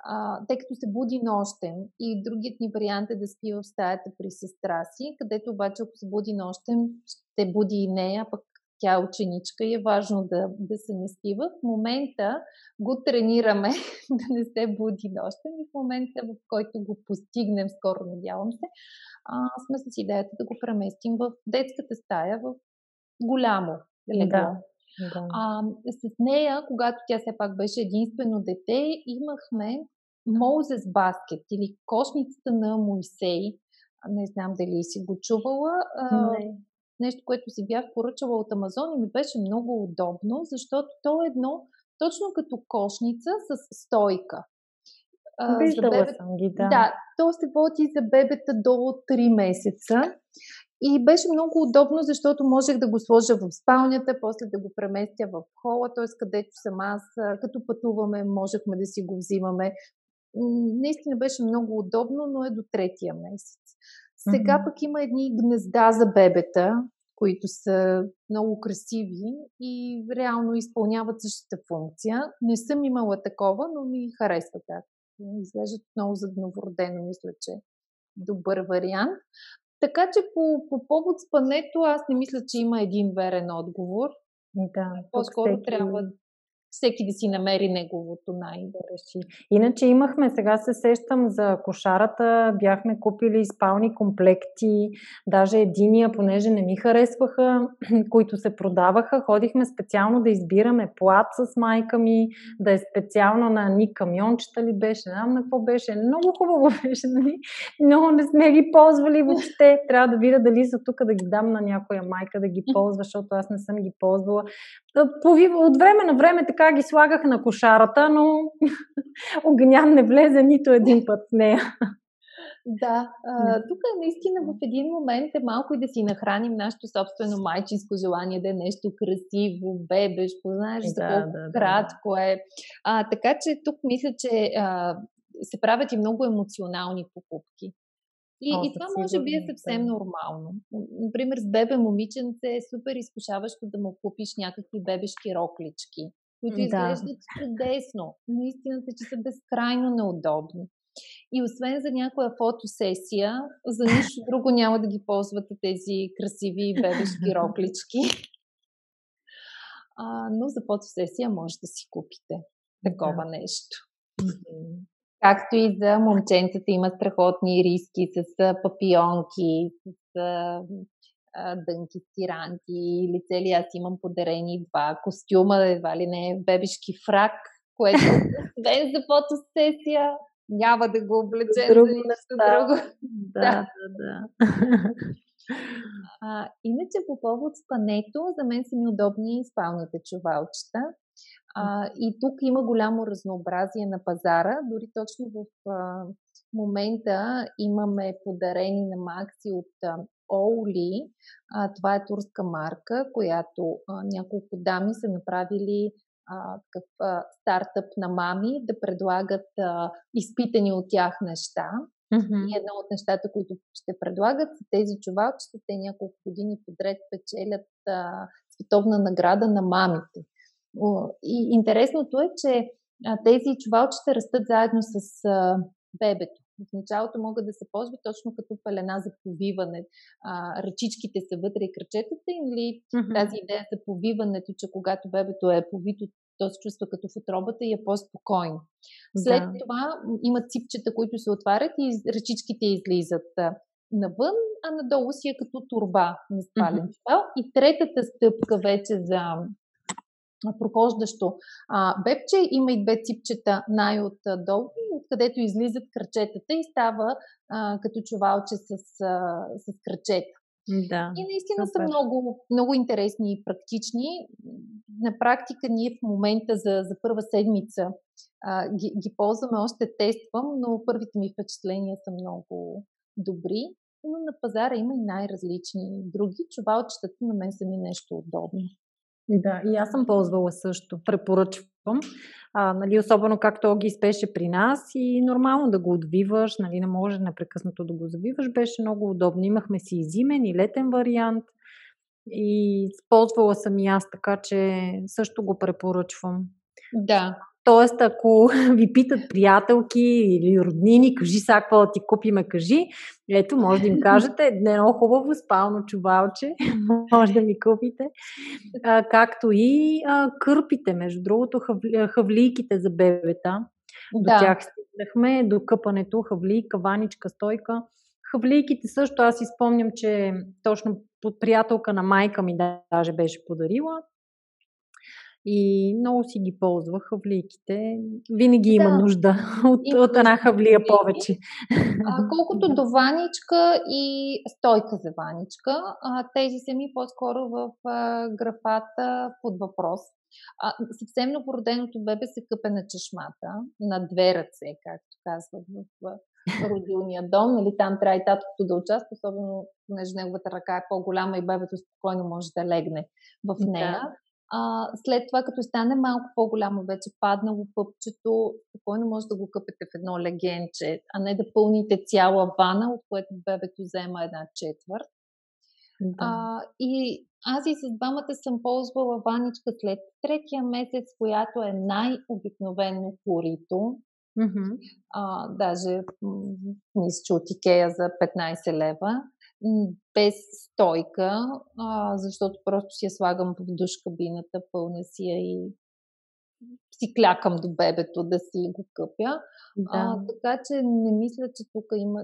а, тъй като се буди нощем и другият ни вариант е да спи в стаята при сестра си, където обаче ако се буди нощем, ще буди и нея, пък тя е ученичка и е важно да, да се наспива. В момента го тренираме да не се буди нощем и в момента, в който го постигнем, скоро надявам се, а, сме с идеята да го преместим в детската стая, в голямо легло. Да, да. А, с нея, когато тя все пак беше единствено дете, имахме Moses Basket или кошницата на Моисей. Не знам дали си го чувала. Не. Нещо, което си бях поръчала от Амазон и ми беше много удобно, защото то е едно, точно като кошница с стойка. Виждала бебе... съм ги, да. Да, то се води за бебета до три месеца и беше много удобно, защото можех да го сложа в спалнята, после да го преместя в хола, т.е. където съм аз, като пътуваме, можехме да си го взимаме. Наистина беше много удобно, но е до третия месец. Сега пък има едни гнезда за бебета, които са много красиви и реално изпълняват същата функция. Не съм имала такова, но ми харесва така. Изглеждат много за новородено, мисля, че добър вариант. Така че по, по повод спането аз не мисля, че има един верен отговор. Да, по-скоро всеки... трябва всеки да си намери неговото най-реши. Иначе имахме, сега се сещам за кошарата, бяхме купили спални комплекти, даже единия, понеже не ми харесваха, които се продаваха, ходихме специално да избираме плат с майка ми, да е специално на ни камиончета ли беше, не знам на какво беше, много хубаво беше, нали? Но не сме ги ползвали въобще, трябва да видя дали са тук да ги дам на някоя майка да ги ползва, защото аз не съм ги ползвала. От време на време така ги слагах на кошарата, но Огнян не влезе нито един път в нея. Да, а, тук наистина в един момент е малко и да си нахраним нашето собствено майчинско желание да е нещо красиво, бебешко, знаеш, за да, колко да, кратко да. Е. А, така че тук мисля, че а, се правят и много емоционални покупки. И, О, и това може би е съвсем нормално. Например, с бебе момиченце е супер изкушаващо да му купиш някакви бебешки роклички, които да. Изглеждат чудесно. Наистината, че са безкрайно неудобни. И освен за някоя фотосесия, за нищо друго няма да ги ползвате тези красиви бебешки роклички. А, но за фотосесия може да си купите такова да. Нещо. Mm-hmm. Както и за момченцата има страхотни риски с папионки, с дънки, стиранти, лицели. Аз имам подарени два костюма, едва ли не бебешки фрак, което освен за фотосесия няма да го облечем за нещо друго. Да, да, да. А, иначе по повод спането, за мен са ми удобни спалните чувалчета. А, и тук има голямо разнообразие на пазара. Дори точно в а, момента имаме подарени на Макси от Оули. Това е турска марка, която а, няколко дами са направили а, такъв а, стартъп на мами да предлагат а, изпитани от тях неща. Mm-hmm. И едно от нещата, които ще предлагат, са тези чувалчета. Те няколко години подред печелят а, световна награда на мамите. И интересното е, че тези чувалчета растат заедно с а, бебето. В началото могат да се ползват точно като пелена за повиване. А, ръчичките са вътре и кръчетата им, или mm-hmm. тази идея за повиването, че когато бебето е повито, то се чувства като в утробата и е по-спокойно. След да. това има ципчета, които се отварят и ръчичките излизат навън, а надолу си е като турба на спален чувал. Mm-hmm. И третата стъпка вече за прохождащо а, бебче има и две ципчета най-отдолу, откъдето излизат крачетата и става а, като чувалче с, а, с крачета. Да, и наистина супер. Са много, много интересни и практични. На практика ние в момента за, за първа седмица а, ги, ги ползваме, още тествам, но първите ми впечатления са много добри. Но на пазара има и най-различни други. Чувалчетата на мен са ми нещо удобно. Да, и аз съм ползвала също. Препоръчвам. А, нали, особено както ги спеше при нас и нормално да го отбиваш, нали, не може непрекъснато да го завиваш. Беше много удобно. Имахме си и зимен, и летен вариант. И използвала съм и аз, така че също го препоръчвам. Да. Тоест, ако ви питат приятелки или роднини, кажи сега какво да ти купиме, кажи, ето, може да им кажете, едно хубаво спално чувалче, може да ми купите. А, както и а, кърпите, между другото, хавли, хавлийките за бебета. До да. тях стигнахме, до къпането, хавлийка, ваничка, стойка. Хавлийките също, аз си спомням, че точно приятелка на майка ми даже беше подарила. И много си ги ползвах хавлийките. Винаги да. има нужда от, от една хавлия повече. А, колкото до ваничка и стойка за ваничка, а, тези са ми по-скоро в а, графата под въпрос. А, съвсем новороденото бебе се къпе на чешмата, на две ръце, както казват в родилния дом. Нали, там трябва и таткото да участва, особено понеже неговата ръка е по-голяма и бебето спокойно може да легне в нея. Да. А, след това, като стане малко по-голямо, вече паднало пъпчето, спокойно може да го къпете в едно легенче, а не да пълните цяла вана, от което бебето взема една четвърт. Да. А, и аз и с двамата съм ползвала ваничка след третия месец, която е най-обикновено корито. Mm-hmm. А, даже мисля, че от Икея за петнайсет лева. Без стойка, а, защото просто си я слагам в душ кабината, пълна си я и си клякам до бебето да си го къпя. Да. А, така че не мисля, че тук има...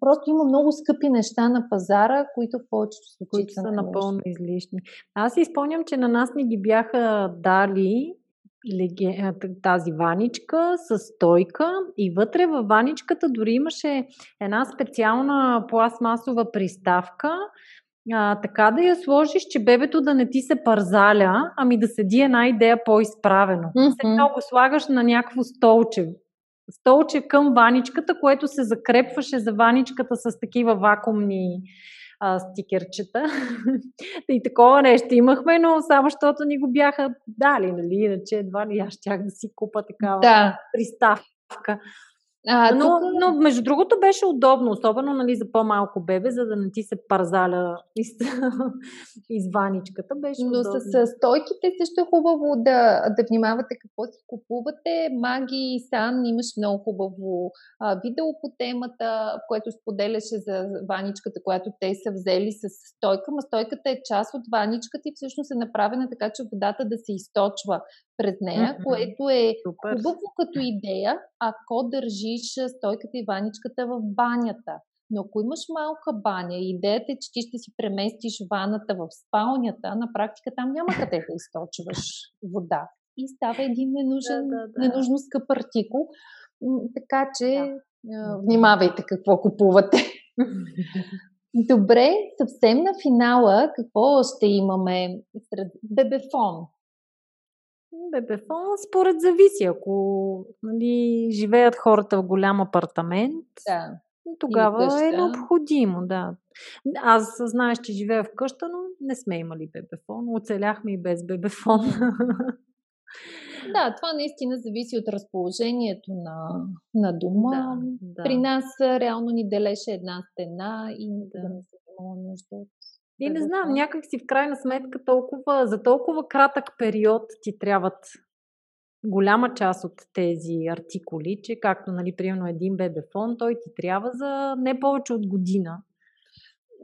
Просто има много скъпи неща на пазара, които в повечето случаи са напълно излишни. Аз си спомням, че на нас ни ги бяха дали тази ваничка с стойка и вътре във ваничката дори имаше една специална пластмасова приставка, а, така да я сложиш, че бебето да не ти се парзаля, ами да седи една идея по-изправено. Mm-hmm. След това го слагаш на някакво столче. Столче към ваничката, което се закрепваше за ваничката с такива вакуумни а, стикерчета. И такова нещо имахме, но само защото ни го бяха дали, нали? Иначе едва ли аз щях да си купа такава да. приставка. А, но, тук... но между другото беше удобно, особено нали, за по-малко бебе, за да не ти се парзаля из, из ваничката. Беше но удобно. С стойките също е хубаво да, да внимавате какво си купувате. Маги Сан имаш много хубаво а, видео по темата, което споделяше за ваничката, която те са взели с стойка. Ма стойката е част от ваничката и всъщност е направена така, че водата да се източва през нея, mm-hmm. което е Супер. Хубаво като идея, ако държиш стойката и ваничката в банята. Но ако имаш малка баня и идеята е, че ти ще си преместиш ваната в спалнята, на практика там няма къде да източваш вода. И става един ненужен, да, да, да. ненужно скъп артикул. Така че да. Внимавайте какво купувате. Добре, съвсем на финала какво ще имаме сред бебефон? Бебефон според зависи. Ако нали, живеят хората в голям апартамент, да. Тогава е необходимо. Да. Аз знаеш, че живея в къща, но не сме имали бебефон. Оцеляхме и без бебефон. Да, това наистина зависи от разположението на, на дома. Да, да. При нас реално ни делеше една стена и да, да не се имало нужда от... И не знам, някак си в крайна сметка толкова, за толкова кратък период ти трябват голяма част от тези артикули, че както, нали, примерно един бебефон, той ти трябва за не повече от година.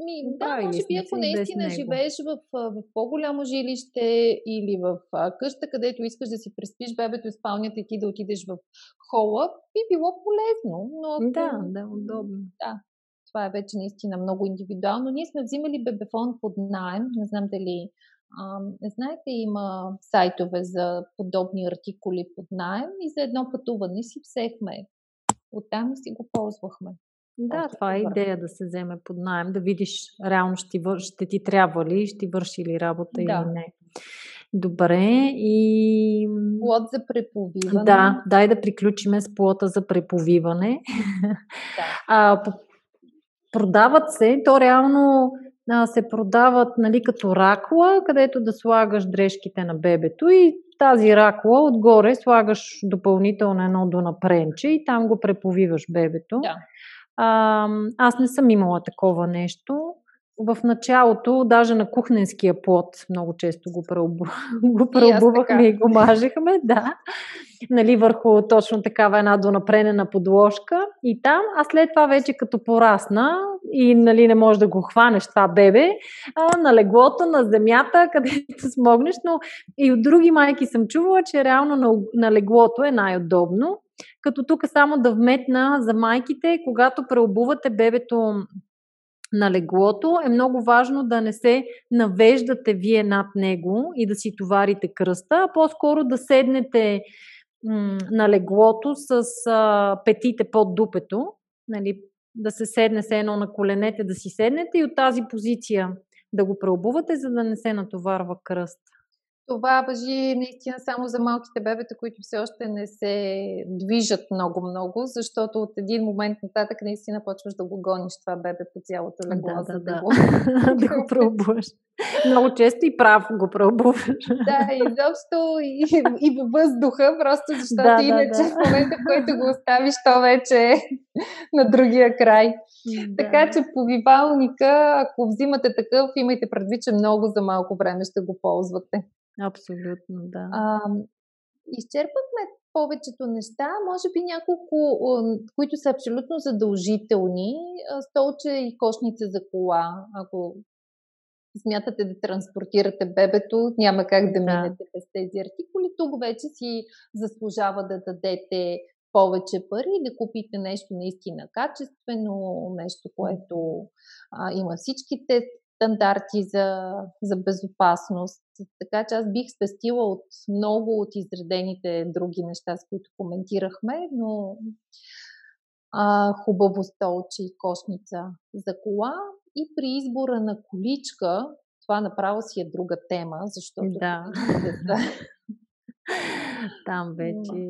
Ми, да, да, може би, ако наистина живееш в, в по-голямо жилище или в къща, където искаш да си преспиш бебето и спалнята и ти да отидеш в хола, би било полезно. Но да, да, да, удобно. Да, това е вече наистина много индивидуално. Ние сме взимали бебефон под наем, не знам дали... А, знаете, има сайтове за подобни артикули под наем и за едно пътуване си взехме. Оттам и си го ползвахме. Да, това е идея да се вземе под наем, да видиш реално ще ти, вър... ще ти трябва ли, ще ти върши ли работа да. Или не. Добре, и... Плот за преповиване. Да, дай да приключиме с плота за преповиване. Да. А, продават се, то реално се продават, нали, като ракла, където да слагаш дрежките на бебето и тази ракла отгоре слагаш допълнително едно донапренче и там го преповиваш бебето. Да. А, аз не съм имала такова нещо. В началото, даже на кухненския плот, много често го, преобу... го преобувахме и, и го мажехме, да. Нали, върху точно такава една донапренена подложка. И там, а след това вече като порасна и, нали, не можеш да го хванеш това бебе, а, на леглото, на земята, където смогнеш. Но и от други майки съм чувала, че реално на, на леглото е най-удобно. Като тук само да вметна за майките, когато преобувате бебето на леглото, е много важно да не се навеждате вие над него и да си товарите кръста, а по-скоро да седнете м- на леглото с а, петите под дупето, нали, да се седне се едно на коленете, да си седнете и от тази позиция да го преобувате, за да не се натоварва кръст. Това важи наистина само за малките бебета, които все още не се движат много-много, защото от един момент нататък наистина почваш да го гониш това бебе по цялата легло, за да, да, да го, да го преобуваш. Много често и прав го преобуваш. Да, изобщо и, и във въздуха, просто защото да, иначе да, да. В момента, в който го оставиш, то вече е на другия край. Да. Така че повивалника, ако взимате такъв, имайте предвид, че много за малко време ще го ползвате. Абсолютно, да. А, изчерпахме повечето неща, може би няколко, които са абсолютно задължителни. Столче и кошница за кола, ако смятате да транспортирате бебето, няма как да минете без тези артикули. Тук вече си заслужава да дадете повече пари, да купите нещо наистина качествено, нещо, което а, има всичките стандарти за, за безопасност. Така че аз бих спестила от много от изредените други неща, с които коментирахме, но а, хубаво столче и кошница за кола. И при избора на количка, това направо си е друга тема, защото да. Там вече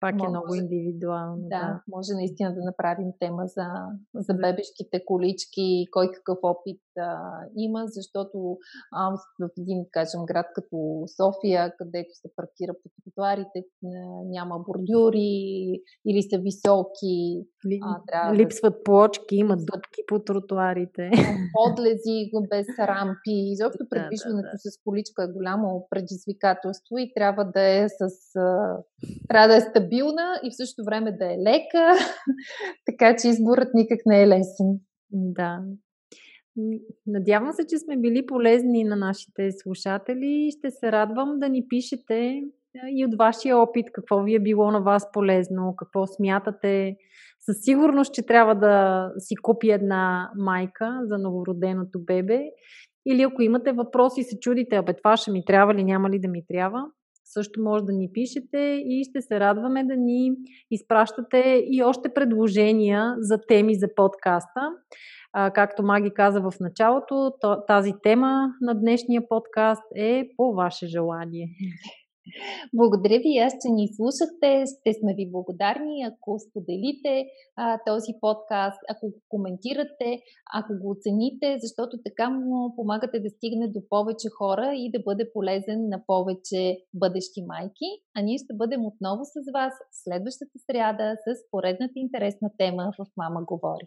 пак е много индивидуално. Да, да, може наистина да направим тема за, за бебешките колички, кой какъв опит а, има, защото а, в един, кажем, град като София, където се паркира по тротоарите, няма бордюри или са високи. А, липсват да... плочки, имат дупки по тротоарите. Подлези без рампи. Изобщо предвижването да, да. С количка е голямо предизвикателство и трябва да е с... А, трябва да е стабилно и в същото време да е лека, така че изборът никак не е лесен. Да. Надявам се, че сме били полезни на нашите слушатели. Ще се радвам да ни пишете и от вашия опит, какво ви е било на вас полезно, какво смятате. Със сигурност, че трябва да си купи една майка за новороденото бебе. Или ако имате въпроси и се чудите, абе това ще ми трябва ли, няма ли да ми трябва, също може да ни пишете и ще се радваме да ни изпращате и още предложения за теми за подкаста. Както Маги каза в началото, тази тема на днешния подкаст е по ваше желание. Благодаря ви, аз, че ни слушахте, ще сме ви благодарни, ако споделите а, този подкаст, ако го коментирате, ако го оцените, защото така му помагате да стигне до повече хора и да бъде полезен на повече бъдещи майки. А ние ще бъдем отново с вас следващата сряда с поредната интересна тема в Мама говори.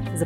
За